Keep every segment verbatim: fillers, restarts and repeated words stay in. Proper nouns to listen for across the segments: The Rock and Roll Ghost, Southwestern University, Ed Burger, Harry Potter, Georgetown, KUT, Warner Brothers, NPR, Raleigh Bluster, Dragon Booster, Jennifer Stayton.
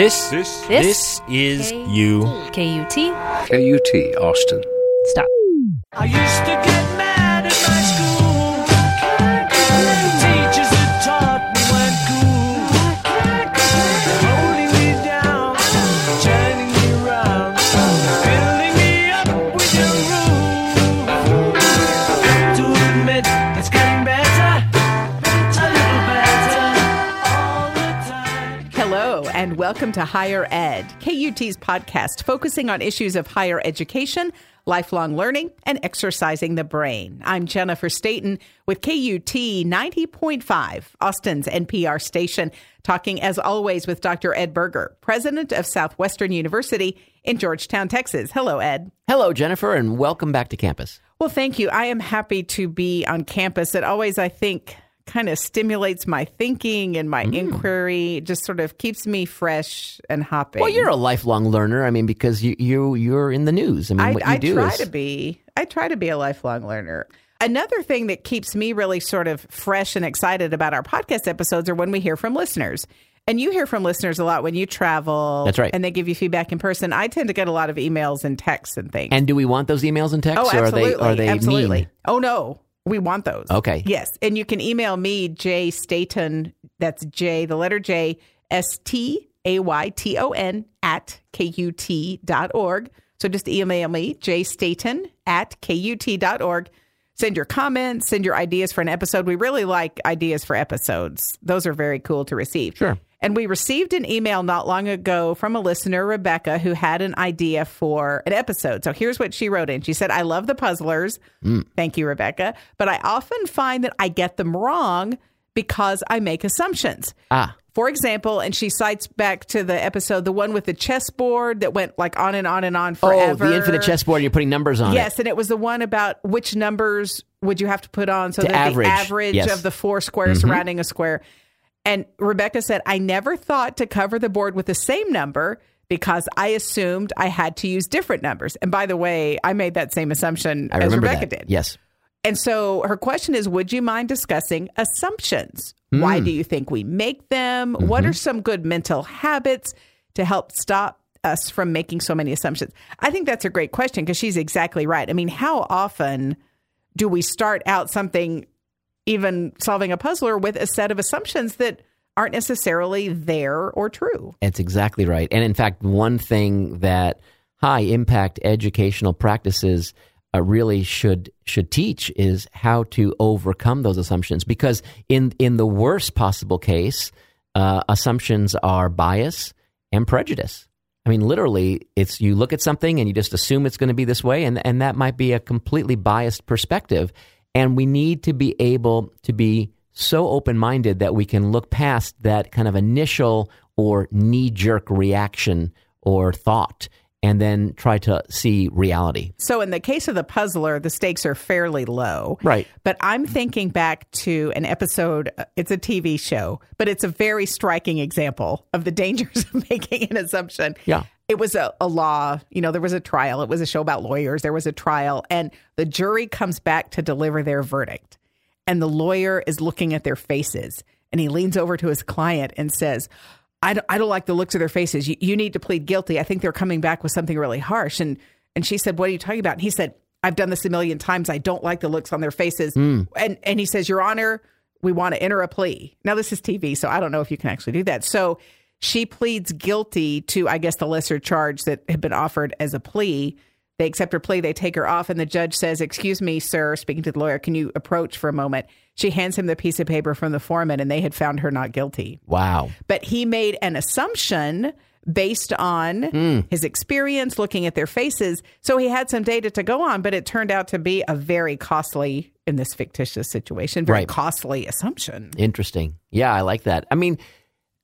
This, this, this, this is K- you. K U T. K U T, Austin. Stop. I used to get mad at my school. The teachers that taught me weren't cool. Holding me down, turning me around, filling me up with your rules. I have to admit, it's getting better, a little better, all the time. Hello, and welcome to Higher Ed, K U T's podcast focusing on issues of higher education, lifelong learning, and exercising the brain. I'm Jennifer Stayton with K U T ninety point five, Austin's N P R station, talking as always with Doctor Ed Burger, president of Southwestern University in Georgetown, Texas. Hello, Ed. Hello, Jennifer, and welcome back to campus. Well, thank you. I am happy to be on campus. It always, I think, kind of stimulates my thinking and my mm. inquiry. It just sort of keeps me fresh and hopping. Well, you're a lifelong learner. I mean, because you, you, you're in the news. I mean, I, what you I do try is... to be. I try to be a lifelong learner. Another thing that keeps me really sort of fresh and excited about our podcast episodes are when we hear from listeners. And you hear from listeners a lot when you travel. That's right. And they give you feedback in person. I tend to get a lot of emails and texts and things. And do we want those emails and texts? Oh, absolutely. Or are they, are they absolutely. Mean? Oh, no. We want those. Okay. Yes. And you can email me, J Stayton, that's J, the letter J, S T A Y T O N at K U T dot org. So just email me, J Stayton at K U T dot org. Send your comments, send your ideas for an episode. We really like ideas for episodes. Those are very cool to receive. Sure. And we received an email not long ago from a listener, Rebecca, who had an idea for an episode. So here's what she wrote in. She said, I love the puzzlers. Mm. Thank you, Rebecca. But I often find that I get them wrong because I make assumptions. Ah. For example, and she cites back to the episode, the one with the chessboard that went like on and on and on forever. Oh, the infinite chessboard. You're putting numbers on. Yes, it. And it was the one about which numbers would you have to put on so to that average. the average yes. of the four squares mm-hmm. surrounding a square. And Rebecca said, I never thought to cover the board with the same number because I assumed I had to use different numbers. And by the way, I made that same assumption I as Rebecca that. did. Yes. And so her question is, would you mind discussing assumptions? Mm. Why do you think we make them? Mm-hmm. What are some good mental habits to help stop us from making so many assumptions? I think that's a great question because she's exactly right. I mean, how often do we start out something, even solving a puzzler, with a set of assumptions that aren't necessarily there or true? That's exactly right. And in fact, one thing that high impact educational practices uh, really should should teach is how to overcome those assumptions. Because in, in the worst possible case, uh, assumptions are bias and prejudice. I mean, literally, it's you look at something and you just assume it's going to be this way, and, and that might be a completely biased perspective. And we need to be able to be so open-minded that we can look past that kind of initial or knee-jerk reaction or thought and then try to see reality. So in the case of the puzzler, the stakes are fairly low. Right. But I'm thinking back to an episode, it's a T V show, but it's a very striking example of the dangers of making an assumption. Yeah. It was a, a law, you know, there was a trial. It was a show about lawyers. There was a trial, and the jury comes back to deliver their verdict. And the lawyer is looking at their faces, and he leans over to his client and says, I don't, I don't like the looks of their faces. You, you need to plead guilty. I think they're coming back with something really harsh. And and she said, what are you talking about? And he said, I've done this a million times. I don't like the looks on their faces. Mm. And and he says, Your Honor, we want to enter a plea. Now, this is T V, so I don't know if you can actually do that. So she pleads guilty to, I guess, the lesser charge that had been offered as a plea. They accept her plea. They take her off. And the judge says, excuse me, sir, speaking to the lawyer, can you approach for a moment? She hands him the piece of paper from the foreman, and they had found her not guilty. Wow. But he made an assumption based on mm. his experience looking at their faces. So he had some data to go on, but it turned out to be a very costly, in this fictitious situation, very right. costly assumption. Interesting. Yeah, I like that. I mean,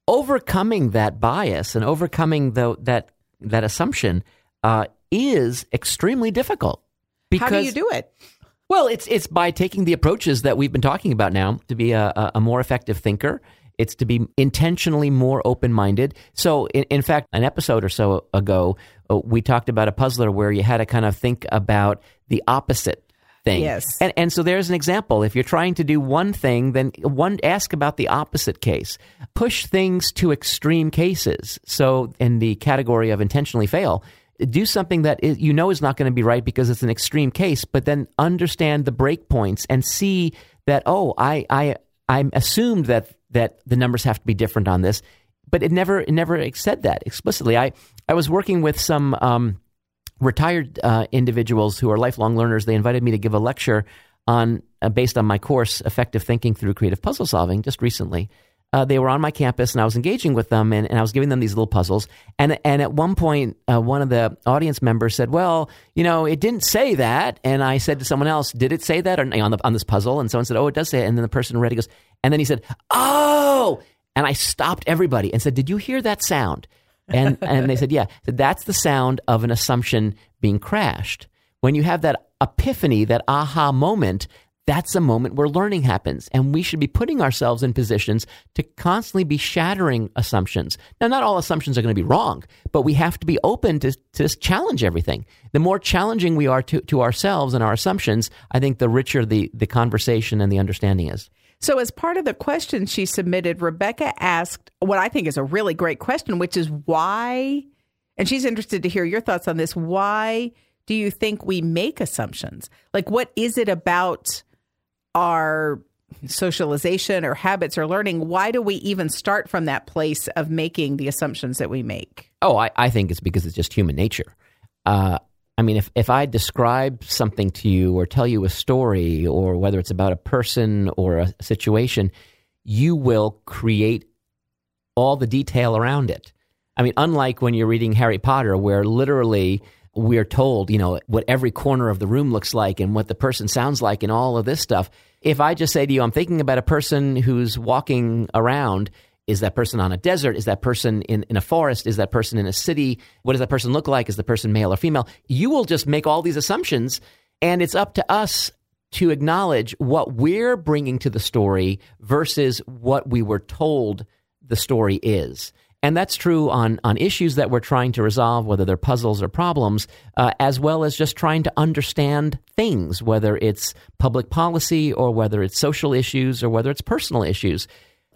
overcoming that bias and overcoming the, that that assumption uh, is extremely difficult. Because, how do you do it? Well, it's it's by taking the approaches that we've been talking about now to be a, a more effective thinker. It's to be intentionally more open-minded. So, in, in fact, an episode or so ago, we talked about a puzzler where you had to kind of think about the opposite thing. Yes. And and so there's an example. If you're trying to do one thing, then one ask about the opposite case. Push things to extreme cases. So in the category of intentionally fail, do something that is, you know, is not going to be right because it's an extreme case, but then understand the breakpoints and see that, oh, I I I'm assumed that that the numbers have to be different on this, but it never it never said that explicitly. I I was working with some um, retired uh, individuals who are lifelong learners. They invited me to give a lecture on uh, based on my course, Effective Thinking Through Creative Puzzle Solving, just recently. Uh, they were on my campus, and I was engaging with them, and, and I was giving them these little puzzles. And and at one point, uh, one of the audience members said, well, you know, it didn't say that. And I said to someone else, did it say that or, on, the, on this puzzle? And someone said, oh, it does say it. And then the person read it goes, and then he said, oh! And I stopped everybody and said, did you hear that sound? And and they said, yeah. Said, that's the sound of an assumption being crashed. When you have that epiphany, that aha moment, that's a moment where learning happens, and we should be putting ourselves in positions to constantly be shattering assumptions. Now, not all assumptions are going to be wrong, but we have to be open to, to challenge everything. The more challenging we are to, to ourselves and our assumptions, I think the richer the, the conversation and the understanding is. So as part of the question she submitted, Rebecca asked what I think is a really great question, which is why, and she's interested to hear your thoughts on this, why do you think we make assumptions? Like, what is it about our socialization or habits or learning? Why do we even start from that place of making the assumptions that we make? Oh, I, I think it's because it's just human nature. Uh, I mean, if, if I describe something to you or tell you a story, or whether it's about a person or a situation, you will create all the detail around it. I mean, unlike when you're reading Harry Potter, where literally we're told, you know, what every corner of the room looks like and what the person sounds like and all of this stuff. If I just say to you, I'm thinking about a person who's walking around, is that person on a desert? Is that person in, in a forest? Is that person in a city? What does that person look like? Is the person male or female? You will just make all these assumptions, and it's up to us to acknowledge what we're bringing to the story versus what we were told the story is. And that's true on, on issues that we're trying to resolve, whether they're puzzles or problems, uh, as well as just trying to understand things, whether it's public policy or whether it's social issues or whether it's personal issues.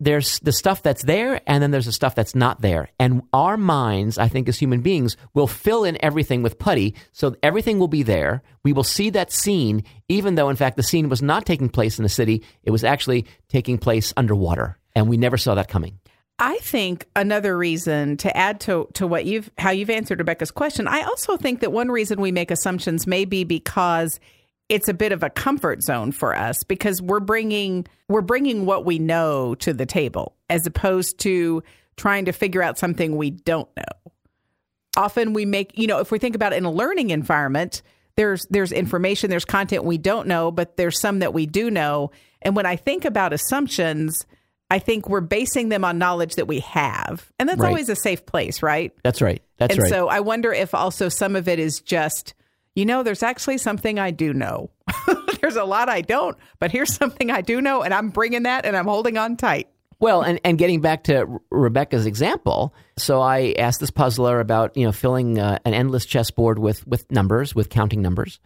There's the stuff that's there, and then there's the stuff that's not there. And our minds, I think, as human beings, will fill in everything with putty, so everything will be there. We will see that scene, even though, in fact, the scene was not taking place in a city. It was actually taking place underwater, and we never saw that coming. I think another reason to add to, to what you've how you've answered Rebecca's question, I also think that one reason we make assumptions may be because it's a bit of a comfort zone for us, because we're bringing we're bringing what we know to the table as opposed to trying to figure out something we don't know. Often we make, you know, if we think about it in a learning environment, there's there's information, there's content we don't know, but there's some that we do know. And when I think about assumptions, I think we're basing them on knowledge that we have. And that's right. Always a safe place, right? That's right. That's and right. And so I wonder if also some of it is just, you know, there's actually something I do know. There's a lot I don't, but here's something I do know, and I'm bringing that, and I'm holding on tight. Well, and, and getting back to R- Rebecca's example, so I asked this puzzler about, you know, filling uh, an endless chessboard with, with numbers, with counting numbers.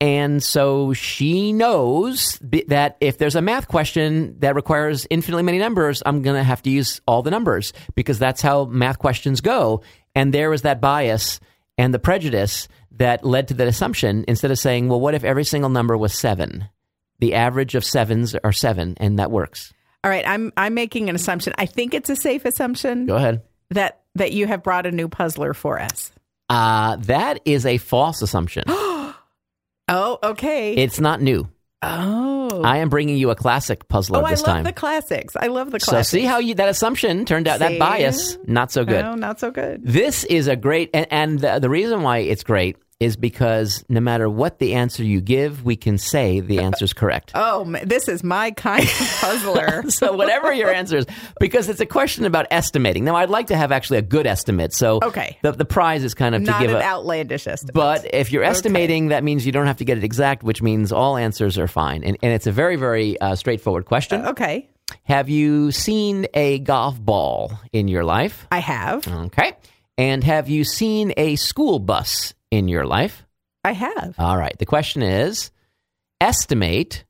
And so she knows that if there's a math question that requires infinitely many numbers, I'm going to have to use all the numbers because that's how math questions go. And there was that bias and the prejudice that led to that assumption, instead of saying, well, what if every single number was seven? The average of sevens are seven, and that works. All right. I'm I'm making an assumption. I think it's a safe assumption. Go ahead. That, that you have brought a new puzzler for us. Uh, that is a false assumption. Oh, okay. It's not new. Oh. I am bringing you a classic puzzler oh, this time. Oh, I love time. the classics. I love the classics. So see how you, that assumption turned out, see? That bias, not so good. No, not so good. This is a great, and, and the, the reason why it's great is because no matter what the answer you give, we can say the answer's correct. Oh, this is my kind of puzzler. So whatever your answer is, because it's a question about estimating. Now, I'd like to have actually a good estimate. So okay. the, the prize is kind of not to give an a, outlandish estimate. But if you're estimating, okay. that means you don't have to get it exact, which means all answers are fine. And, and it's a very, very uh, straightforward question. Uh, okay. Have you seen a golf ball in your life? I have. Okay. And have you seen a school bus in your life? I have. All right. The question is, estimate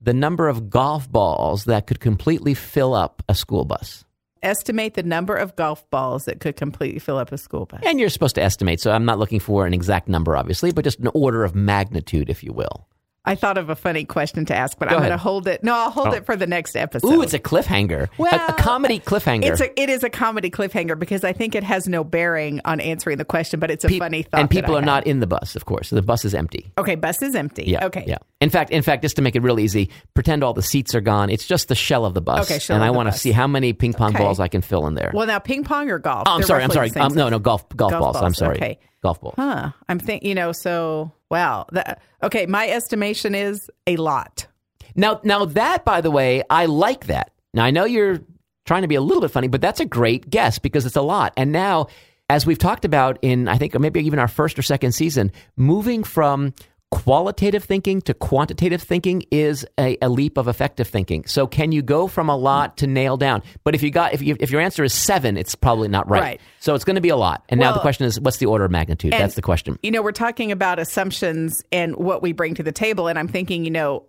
the number of golf balls that could completely fill up a school bus. Estimate the number of golf balls that could completely fill up a school bus. And you're supposed to estimate, so I'm not looking for an exact number, obviously, but just an order of magnitude, if you will. I thought of a funny question to ask, but Go I'm going to hold it. No, I'll hold oh. it for the next episode. Ooh, it's a cliffhanger. Well, a, a comedy cliffhanger. It's a, it is a comedy cliffhanger because I think it has no bearing on answering the question, but it's a Pe- funny thought. And people are have. not in the bus, of course. The bus is empty. Okay, bus is empty. Yeah, okay. Yeah. In fact, in fact, just to make it real easy, pretend all the seats are gone. It's just the shell of the bus. Okay, shell and of I want to see how many ping pong okay. balls I can fill in there. Well, now ping pong or golf? Oh, I'm They're sorry. I'm sorry. Um, no, no, golf, golf, golf balls. balls. I'm sorry. Okay. Golf ball. Huh. I'm thinking, you know, so, wow. That, okay, my estimation is a lot. Now, now that, by the way, I like that. Now, I know you're trying to be a little bit funny, but that's a great guess because it's a lot. And now, as we've talked about in, I think, maybe even our first or second season, moving from qualitative thinking to quantitative thinking is a, a leap of effective thinking. So can you go from a lot to nail down? But if you got if you, if your answer is seven, it's probably not right. right. So it's going to be a lot. And well, now the question is, what's the order of magnitude? That's the question. You know, we're talking about assumptions and what we bring to the table. And I'm thinking, you know,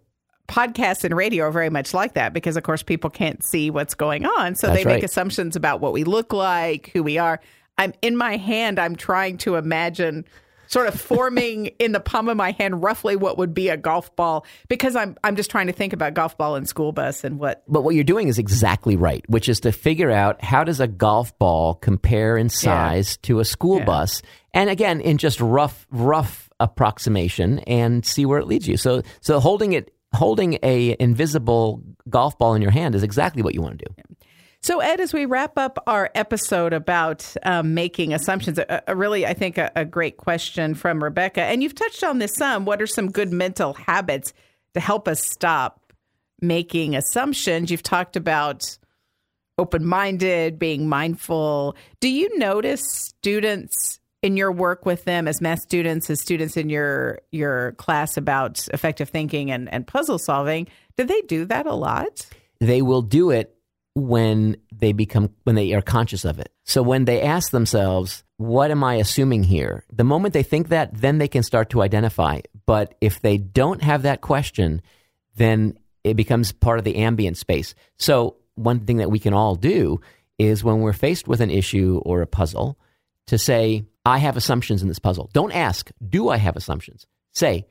podcasts and radio are very much like that because, of course, people can't see what's going on. So That's they make right. assumptions about what we look like, who we are. I'm in my hand. I'm trying to imagine sort of forming in the palm of my hand roughly what would be a golf ball, because I'm I'm just trying to think about golf ball and school bus and what. But what you're doing is exactly right, which is to figure out how does a golf ball compare in size yeah. to a school yeah. bus, and again in just rough rough approximation and see where it leads you. So so holding it holding a invisible golf ball in your hand is exactly what you want to do. Yeah. So, Ed, as we wrap up our episode about um, making assumptions, a, a really, I think, a, a great question from Rebecca. And you've touched on this some. What are some good mental habits to help us stop making assumptions? You've talked about open-minded, being mindful. Do you notice students in your work with them as math students, as students in your your class about effective thinking and, and puzzle solving, do they do that a lot? They will do it when they become, when they are conscious of it. So when they ask themselves, what am I assuming here? The moment they think that, then they can start to identify. But if they don't have that question, then it becomes part of the ambient space. So one thing that we can all do is when we're faced with an issue or a puzzle to say, I have assumptions in this puzzle. Don't ask, do I have assumptions? Say,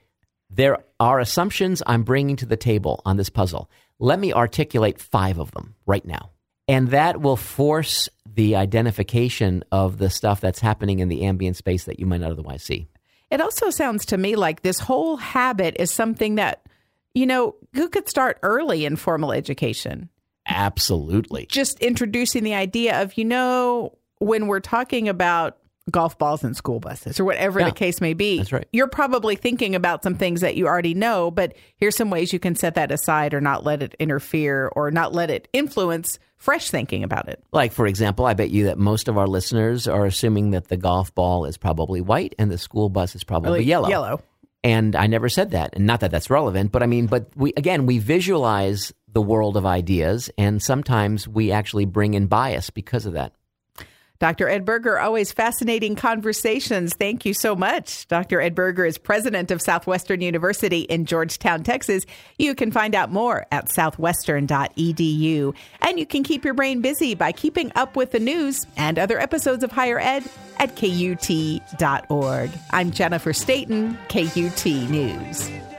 there are assumptions I'm bringing to the table on this puzzle. Let me articulate five of them right now. And that will force the identification of the stuff that's happening in the ambient space that you might not otherwise see. It also sounds to me like this whole habit is something that, you know, who could start early in formal education? Absolutely. Just introducing the idea of, you know, when we're talking about golf balls and school buses or whatever yeah, the case may be, that's right. You're probably thinking about some things that you already know, but here's some ways you can set that aside or not let it interfere or not let it influence fresh thinking about it. Like, for example, I bet you that most of our listeners are assuming that the golf ball is probably white and the school bus is probably really yellow. Yellow. And I never said that. And not that that's relevant, but I mean, but we, again, we visualize the world of ideas and sometimes we actually bring in bias because of that. Doctor Ed Burger, always fascinating conversations. Thank you so much. Doctor Ed Burger is president of Southwestern University in Georgetown, Texas. You can find out more at southwestern dot e d u. And you can keep your brain busy by keeping up with the news and other episodes of Higher Ed at K U T dot org. I'm Jennifer Stayton, K U T News.